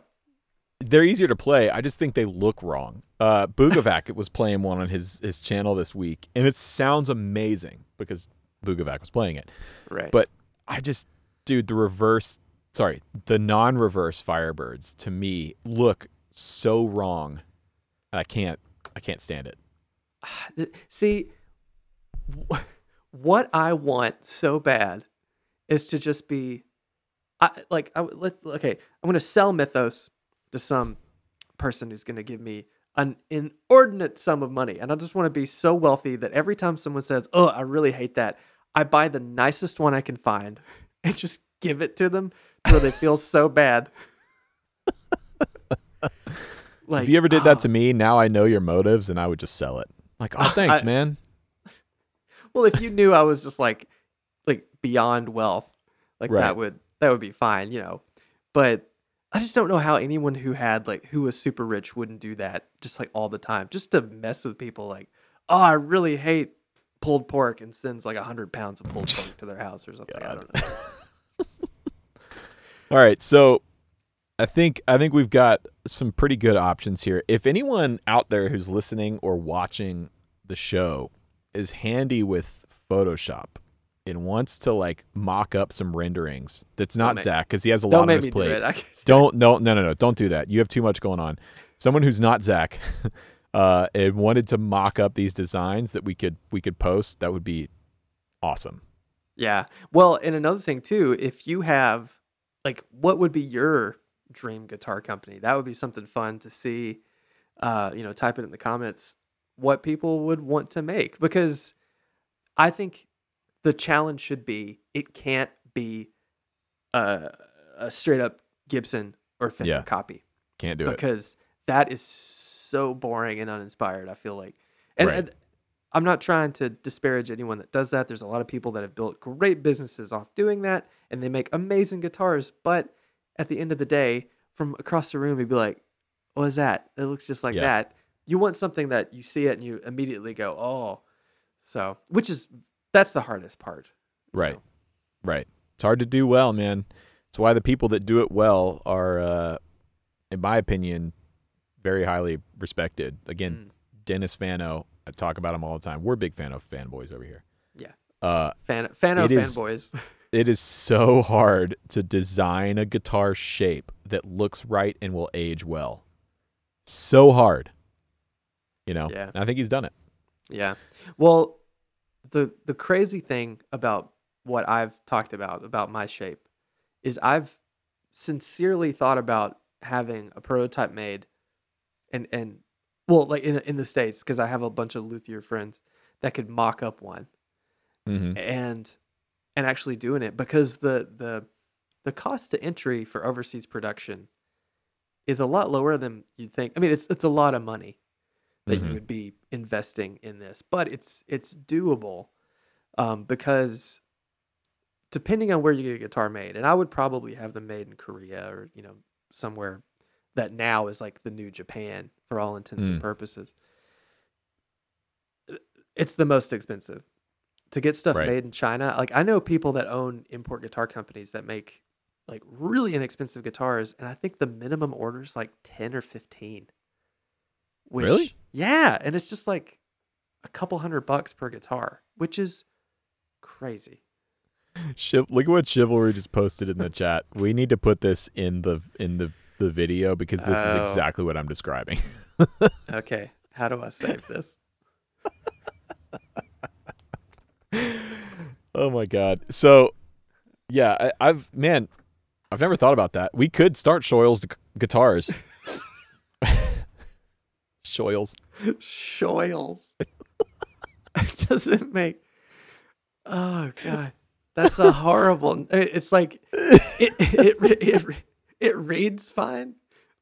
They're easier to play. I just think they look wrong. Bugavac was playing one on his channel this week, and it sounds amazing because Bugavac was playing it. Right. But the non-reverse Firebirds to me look so wrong. And I can't stand it. See, what I want so bad is to just be, I'm going to sell Mythos to some person who's going to give me an inordinate sum of money. And I just want to be so wealthy that every time someone says, oh, I really hate that, I buy the nicest one I can find and just give it to them where they feel so bad. If you ever did that to me, now I know your motives and I would just sell it. Like, oh, thanks, man. Well, if you knew I was just like beyond wealth, like right. that would be fine, But I just don't know how anyone who had who was super rich wouldn't do that just like all the time, just to mess with people. Like, oh, I really hate pulled pork, and sends like 100 pounds of pulled pork to their house or something. God. I don't know. All right, so I think we've got some pretty good options here. If anyone out there who's listening or watching the show is handy with Photoshop and wants to mock up some renderings. That's not Zach, because he has a lot on his plate. Don't do that. You have too much going on. Someone who's not Zach and wanted to mock up these designs that we could post, that would be awesome. Yeah. Well, and another thing too, if you have what would be your dream guitar company? That would be something fun to see. Type it in the comments what people would want to make, because I think the challenge should be, it can't be a straight up Gibson or Fender copy. Can't do it. Because that is so boring and uninspired, I feel like. And I'm not trying to disparage anyone that does that. There's a lot of people that have built great businesses off doing that, and they make amazing guitars. But at the end of the day, from across the room, you'd be like, what is that? It looks just like that. You want something that you see it and you immediately go, oh, so, that's the hardest part. Right. So. Right. It's hard to do well, man. It's why the people that do it well are, in my opinion, very highly respected. Again, Dennis Fano, I talk about him all the time. We're big fanboys over here. Yeah. Fanboys. It is so hard to design a guitar shape that looks right and will age well. So hard. You know? Yeah. I think he's done it. Yeah. Well, the crazy thing about what I've talked about my shape, is I've sincerely thought about having a prototype made and well, like in the States, because I have a bunch of luthier friends that could mock up one. Mm-hmm. And actually doing it, because the cost to entry for overseas production is a lot lower than you'd think. I mean, it's a lot of money that mm-hmm. you would be investing in this, but it's doable, because depending on where you get a guitar made, and I would probably have them made in Korea or, you know, somewhere that now is like the new Japan for all intents and purposes. It's the most expensive. To get stuff made in China, like I know people that own import guitar companies that make like really inexpensive guitars, and I think the minimum order is like 10 or 15. Which, really? Yeah, and it's just like a couple $100 per guitar, which is crazy. Look at what Chivalry just posted in the chat. We need to put this in the video, because this is exactly what I'm describing. Okay, how do I save this? Oh my God. So yeah, I've never thought about that. We could start Shoyle's guitars. Shoyle's. It doesn't make, oh God, that's a horrible, it's like, it reads fine,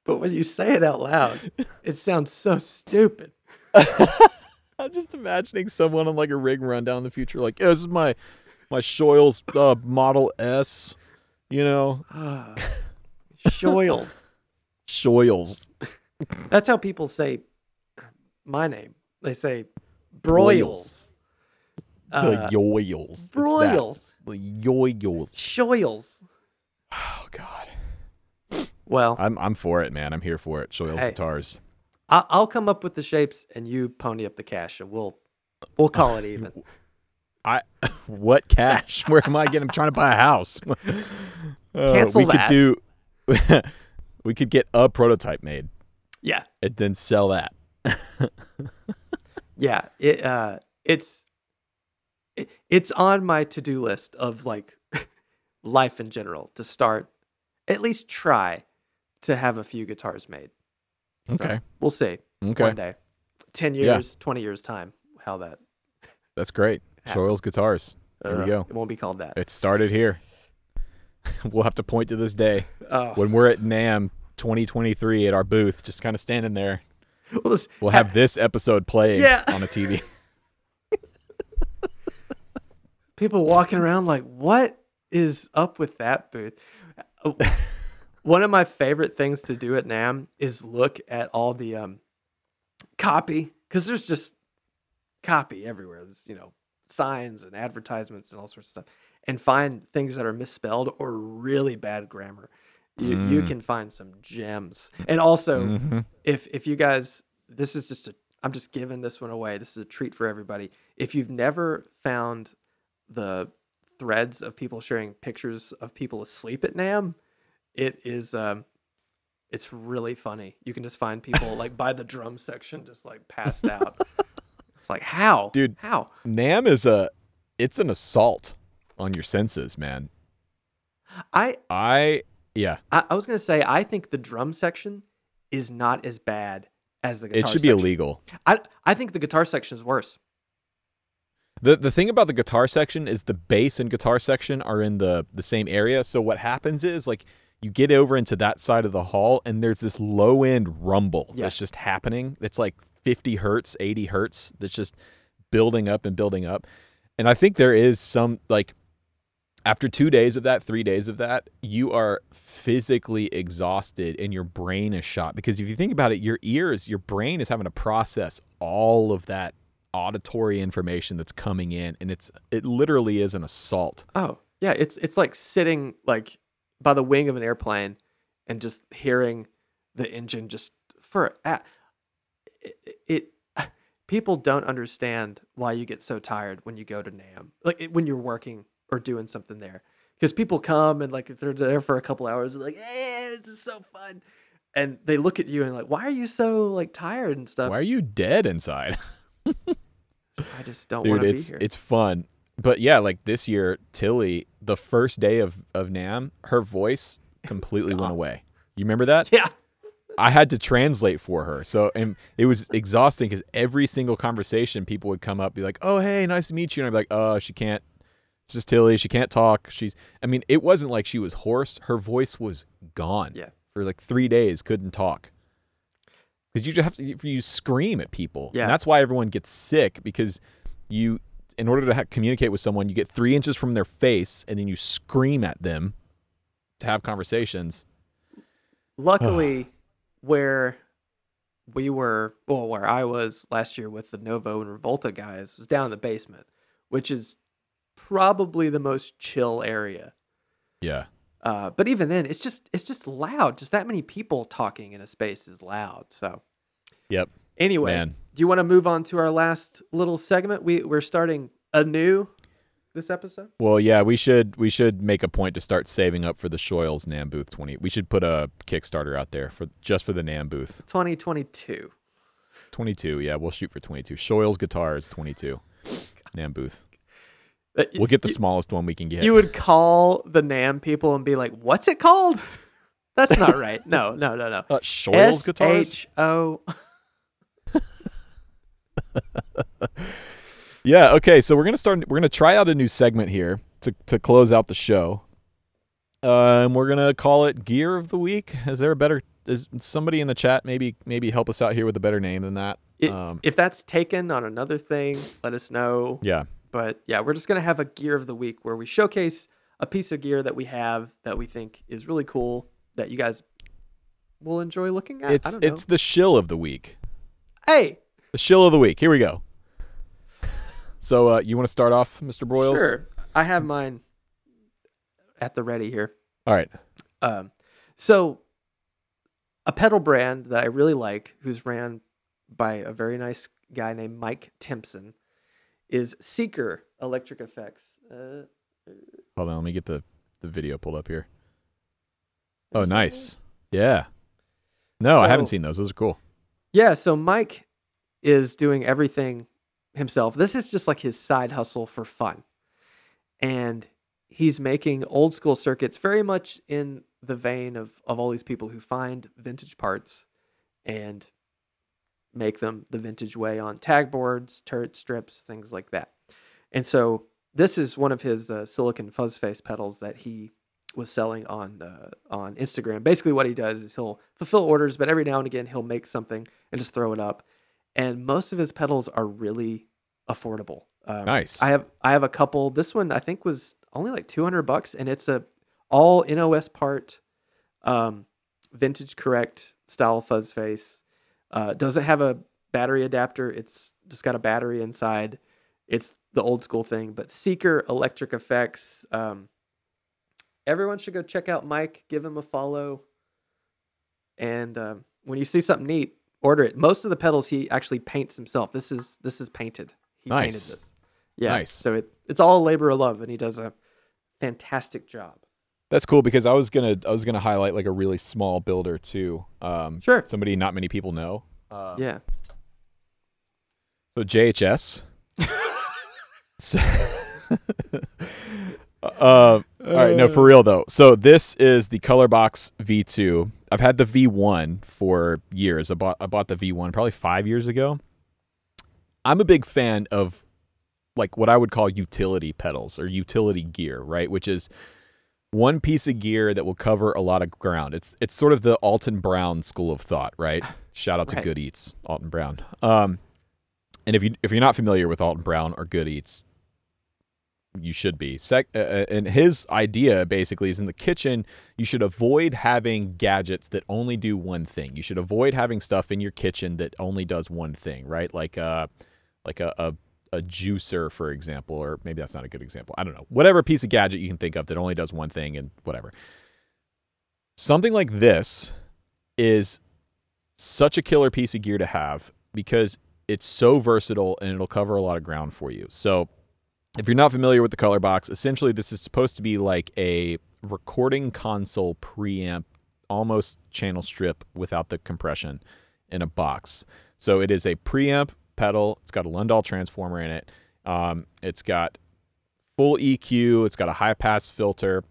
but when you say it out loud, it sounds so stupid. I'm just imagining someone on like a rig rundown in the future, like, yeah, this is my Shoyle's Model S, you know. Shoyle's. That's how people say my name. They say Broyles. The Yoyles. Broyles. The Yoyles. Shoyle's. Oh God. Well, I'm for it, man. I'm here for it. Shoyle's guitars. I'll come up with the shapes and you pony up the cash, and we'll call it even. What cash? Where am I getting? I'm trying to buy a house. Cancel that. We could get a prototype made. Yeah. And then sell that. Yeah. It's on my to-do list of like life in general, to start, at least try to have a few guitars made. Okay. So we'll see. Okay. One day. 10 years, 20 years time, how that. That's great. Shoyle's guitars. There you go. It won't be called that. It started here. We'll have to point to this day when we're at NAMM 2023 at our booth, just kind of standing there. We'll have this episode playing on a TV. People walking around like, what is up with that booth? Oh. One of my favorite things to do at NAMM is look at all the copy, because there's just copy everywhere. There's, you know, signs and advertisements and all sorts of stuff, and find things that are misspelled or really bad grammar. You can find some gems. And also, if you guys, this is just I'm just giving this one away. This is a treat for everybody. If you've never found the threads of people sharing pictures of people asleep at NAMM, it is, it's really funny. You can just find people like by the drum section, just like passed out. It's like, how? Dude, how? NAMM is it's an assault on your senses, man. I was going to say, I think the drum section is not as bad as the guitar section. It should be illegal. I think the guitar section is worse. The thing about the guitar section is the bass and guitar section are in the same area. So what happens is, like, you get over into that side of the hall, and there's this low-end rumble that's just happening. It's like 50 hertz, 80 hertz that's just building up and building up. And I think there is some, like, after 2 days of that, 3 days of that, you are physically exhausted and your brain is shot. Because if you think about it, your brain is having to process all of that auditory information that's coming in, and it literally is an assault. Oh, yeah. It's like sitting, like, by the wing of an airplane and just hearing the engine just people don't understand why you get so tired when you go to NAMM, like when you're working or doing something there. Because people come and like they're there for a couple hours, like, hey, this is so fun. And they look at you and like, why are you so like tired and stuff? Why are you dead inside? I just don't want to be here. It's fun. But yeah, like this year, Tilly, the first day of NAMM, her voice completely went away. You remember that? Yeah. I had to translate for her. So, and it was exhausting because every single conversation, people would come up, be like, oh, hey, nice to meet you. And I'd be like, oh, she can't. It's just Tilly. She can't talk. I mean, it wasn't like she was hoarse. Her voice was gone. Yeah. For like 3 days, couldn't talk. Because you just have to, you scream at people. Yeah. And that's why everyone gets sick, because you, in order to communicate with someone, you get 3 inches from their face and then you scream at them to have conversations. Luckily, where we were, well, where I was last year with the Novo and Revolta guys was down in the basement, which is probably the most chill area. Yeah. But even then, it's just loud. Just that many people talking in a space is loud. So, yep. Anyway, do you want to move on to our last little segment? We're starting anew this episode. Well, yeah, we should make a point to start saving up for the Shoals NAMM booth 20. We should put a Kickstarter out there for the NAMM booth. 2022. 22. Yeah, we'll shoot for 22. Shoals guitars 22. NAMM booth. We'll get the smallest one we can get. You would call the NAMM people and be like, what's it called? That's not right. No. Shoals guitars? S-H-O. Yeah, okay. So we're gonna try out a new segment here to close out the show. We're gonna call it Gear of the Week. Is somebody in the chat maybe help us out here with a better name than that? If that's taken on another thing, let us know. Yeah. But yeah, we're just going to have a Gear of the Week where we showcase a piece of gear that we have that we think is really cool that you guys will enjoy looking at. It's the shill of the week. Hey! The shill of the week. Here we go. So you want to start off, Mr. Broyles? Sure. I have mine at the ready here. All right. So a pedal brand that I really like, who's ran by a very nice guy named Mike Timpson, is Seeker Electric Effects. Hold on, let me get the video pulled up here. Oh, nice. Yeah. No, I haven't seen those. Those are cool. Yeah, so Mike is doing everything himself. This is just like his side hustle for fun. And he's making old school circuits very much in the vein of all these people who find vintage parts and make them the vintage way on tag boards, turret strips, things like that. And so this is one of his silicon fuzz face pedals that he was selling on Instagram. Basically what he does is he'll fulfill orders, but every now and again he'll make something and just throw it up. And most of his pedals are really affordable. Nice. I have a couple. This one I think was only like $200, and it's a all NOS part, vintage correct style fuzz face. Doesn't have a battery adapter. It's just got a battery inside. It's the old school thing. But Seeker Electric Effects. Everyone should go check out Mike. Give him a follow. And when you see something neat, order it. Most of the pedals he actually paints himself. This is painted. He painted this. Yeah. Nice. So it's all a labor of love, and he does a fantastic job. That's cool, because I was gonna highlight like a really small builder too. Sure. Somebody not many people know. Yeah. So JHS. All right, no, for real though. So this is the Colorbox V2. I've had the V1 for years. I bought the V1 probably 5 years ago. I'm a big fan of like what I would call utility pedals or utility gear, right? Which is one piece of gear that will cover a lot of ground. It's sort of the Alton Brown school of thought, right? Shout out to Good Eats, Alton Brown. And if you're not familiar with Alton Brown or Good Eats, you should be. And his idea basically is in the kitchen, you should avoid having gadgets that only do one thing. You should avoid having stuff in your kitchen that only does one thing, right? Like a juicer, for example, or maybe that's not a good example. I don't know. Whatever piece of gadget you can think of that only does one thing and whatever. Something like this is such a killer piece of gear to have because it's so versatile and it'll cover a lot of ground for you. So If you're not familiar with the Colorbox, essentially this is supposed to be like a recording console preamp, almost channel strip without the compression in a box. So it is a preamp pedal. It's got a Lundahl transformer in it. It's got full EQ. It's got a high pass filter.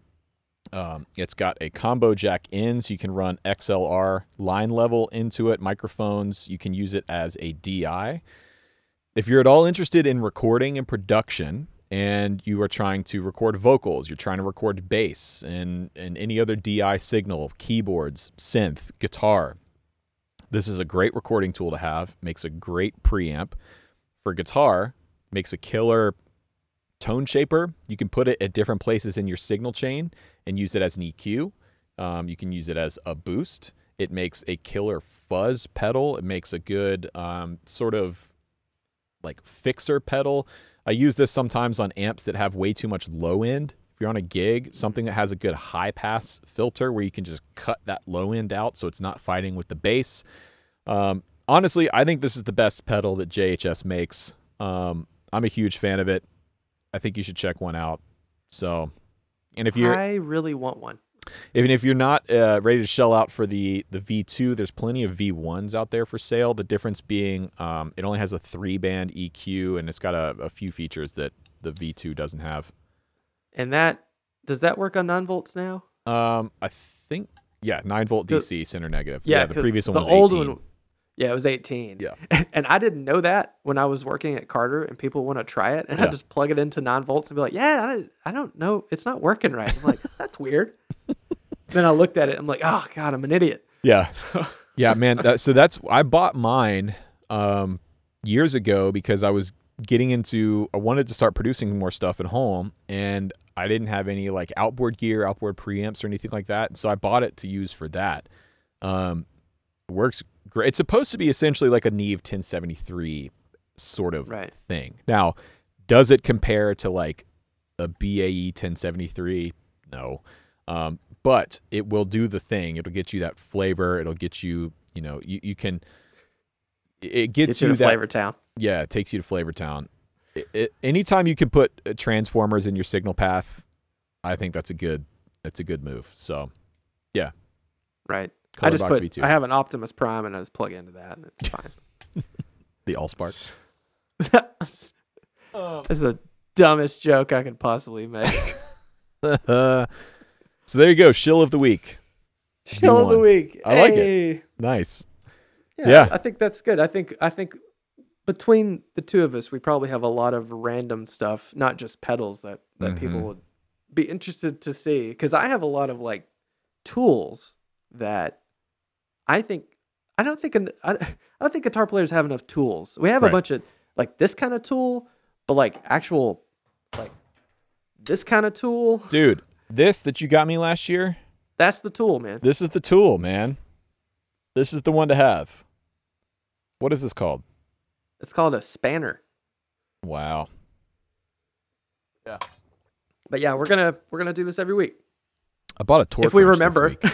It's got a combo jack in, so you can run XLR line level into it, microphones. You can use it as a DI. If you're at all interested in recording and production, and you are trying to record vocals, you're trying to record bass and any other DI signal, keyboards, synth, guitar, this is a great recording tool to have. Makes a great preamp. For guitar, makes a killer tone shaper. You can put it at different places in your signal chain and use it as an EQ. You can use it as a boost. It makes a killer fuzz pedal. It makes a good sort of like fixer pedal. I use this sometimes on amps that have way too much low end. If you're on a gig, something that has a good high pass filter where you can just cut that low end out so it's not fighting with the bass. Honestly, I think this is the best pedal that JHS makes. I'm a huge fan of it. I think you should check one out. So, and if you're, I really want one. Even if you're not ready to shell out for the V2, there's plenty of V1s out there for sale. The difference being it only has a 3-band EQ, and it's got a few features that the V2 doesn't have. And that, does that work on 9 volts now? I think, yeah, 9-volt DC, center negative. Yeah, the previous one was 18. Old one, yeah, it was 18. Yeah. And I didn't know that when I was working at Carter, and people want to try it, and yeah. I just plug it into 9 volts and be like, yeah, I don't know. It's not working right. I'm like, that's weird. Then I looked at it. I'm like, oh, God, I'm an idiot. Yeah. Yeah, man. So I bought mine years ago because I was getting into, I wanted to start producing more stuff at home, and I didn't have any like outboard gear, outboard preamps or anything like that. And so I bought it to use for that. It works great. It's supposed to be essentially like a Neve 1073 sort of thing. Now, does it compare to like a BAE 1073? No. But it will do the thing. It'll get you that flavor. It'll get you, you know, you can, it gets you to Flavor Town. Yeah, it takes you to Flavor Town. Anytime you can put transformers in your signal path, I think that's a good move. So, yeah. Right. Color I just put, V2. I have an Optimus Prime and I just plug into that and it's fine. The Allspark. That's the dumbest joke I could possibly make. So there you go, shill of the week. Shill of the week. I like it. Nice. Yeah. I think that's good. I think between the two of us, we probably have a lot of random stuff, not just pedals that mm-hmm. people would be interested to see. Because I have a lot of like tools that I don't think guitar players have enough tools. We have a bunch of like this kind of tool, but like actual like this kind of tool, dude. This that you got me last year? That's the tool, man. This is the tool, man. This is the one to have. What is this called? It's called a spanner. Wow. Yeah. But yeah, we're gonna do this every week. I bought a torque wrench. If we remember. This week.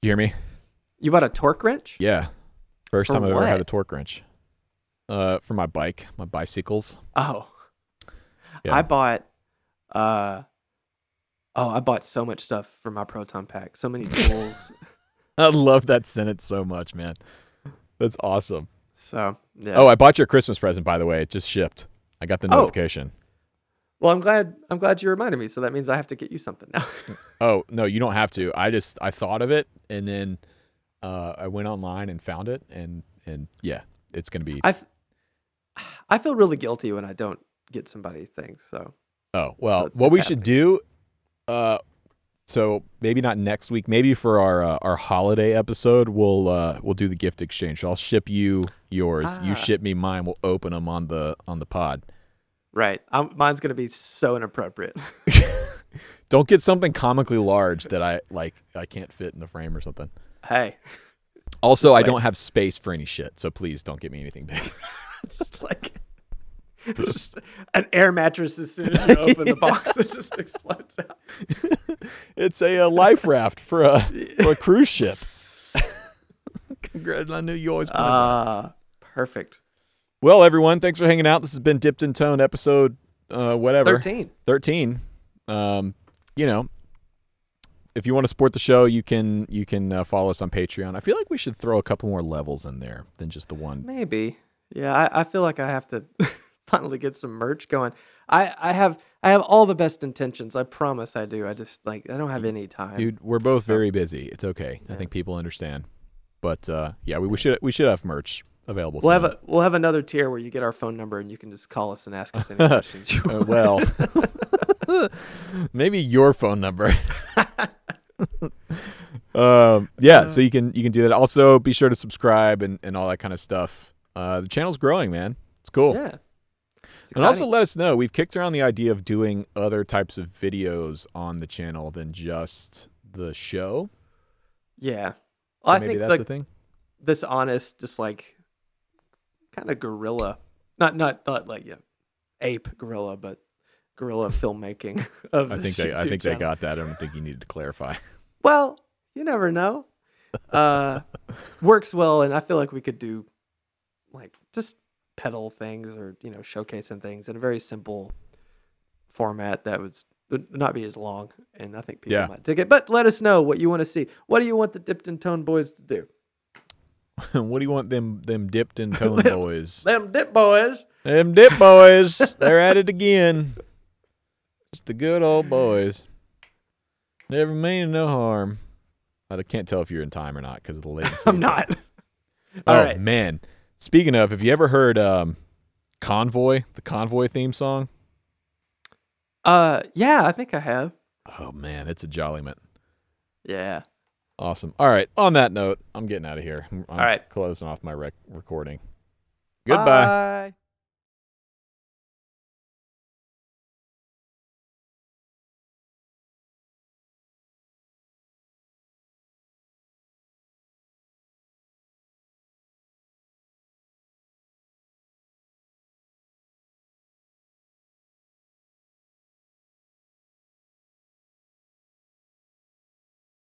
You hear me? You bought a torque wrench? Yeah. First time I've ever had a torque wrench. For my bike, my bicycles. Oh. Yeah. I bought so much stuff for my Proton Pack. So many tools. I love that sentence so much, man. That's awesome. So, yeah. Oh, I bought your Christmas present, by the way. It just shipped. I got the notification. Well, I'm glad you reminded me. So that means I have to get you something now. Oh, no, you don't have to. I thought of it, and then I went online and found it, and yeah, it's going to be. I feel really guilty when I don't get somebody things, so. Oh, well, what we should do, so maybe not next week, maybe for our holiday episode, we'll do the gift exchange. So I'll ship you yours. You ship me mine. We'll open them on the pod. Right. Mine's going to be so inappropriate. Don't get something comically large that I can't fit in the frame or something. Hey. Also, I don't have space for any shit, so please don't get me anything big. Just like... It's just an air mattress as soon as you open the box, it just explodes out. It's a life raft for a cruise ship. Congrats! I knew you always wanted that. Perfect. Well, everyone, thanks for hanging out. This has been Dipped in Tone, episode whatever. 13. You know, if you want to support the show, you can follow us on Patreon. I feel like we should throw a couple more levels in there than just the one. Maybe. Yeah, I feel like I have to finally get some merch going. I have all the best intentions. I promise I do. I just I don't have any time. Dude, we're both very busy. It's okay. Yeah. I think people understand. But yeah, we should have merch available. We'll soon. We'll have another tier where you get our phone number and you can just call us and ask us any questions. Well, maybe your phone number. Yeah, so you can do that. Also, be sure to subscribe and all that kind of stuff. The channel's growing, man. It's cool. Yeah. And also let us know. We've kicked around the idea of doing other types of videos on the channel than just the show. Yeah. Well, so maybe I think that's a thing. This honest, just kind of guerrilla, not ape guerrilla, but guerrilla filmmaking of I think they got that. I don't think you needed to clarify. Well, you never know. Works well, and I feel like we could do just pedal things or showcasing things in a very simple format that would not be as long, and I think people might dig it. But let us know what you want to see. What do you want the Dipped in Tone boys to do? What do you want them Dipped in Tone boys? Them dip boys. They're at it again. It's the good old boys. Never mean no harm. I can't tell if you're in time or not because of the latency. I'm not. All right, man. Speaking of, have you ever heard the Convoy theme song? Yeah, I think I have. Oh, man, it's a jollyment. Yeah. Awesome. All right, on that note, I'm getting out of here. I'm closing off my recording. Goodbye. Bye.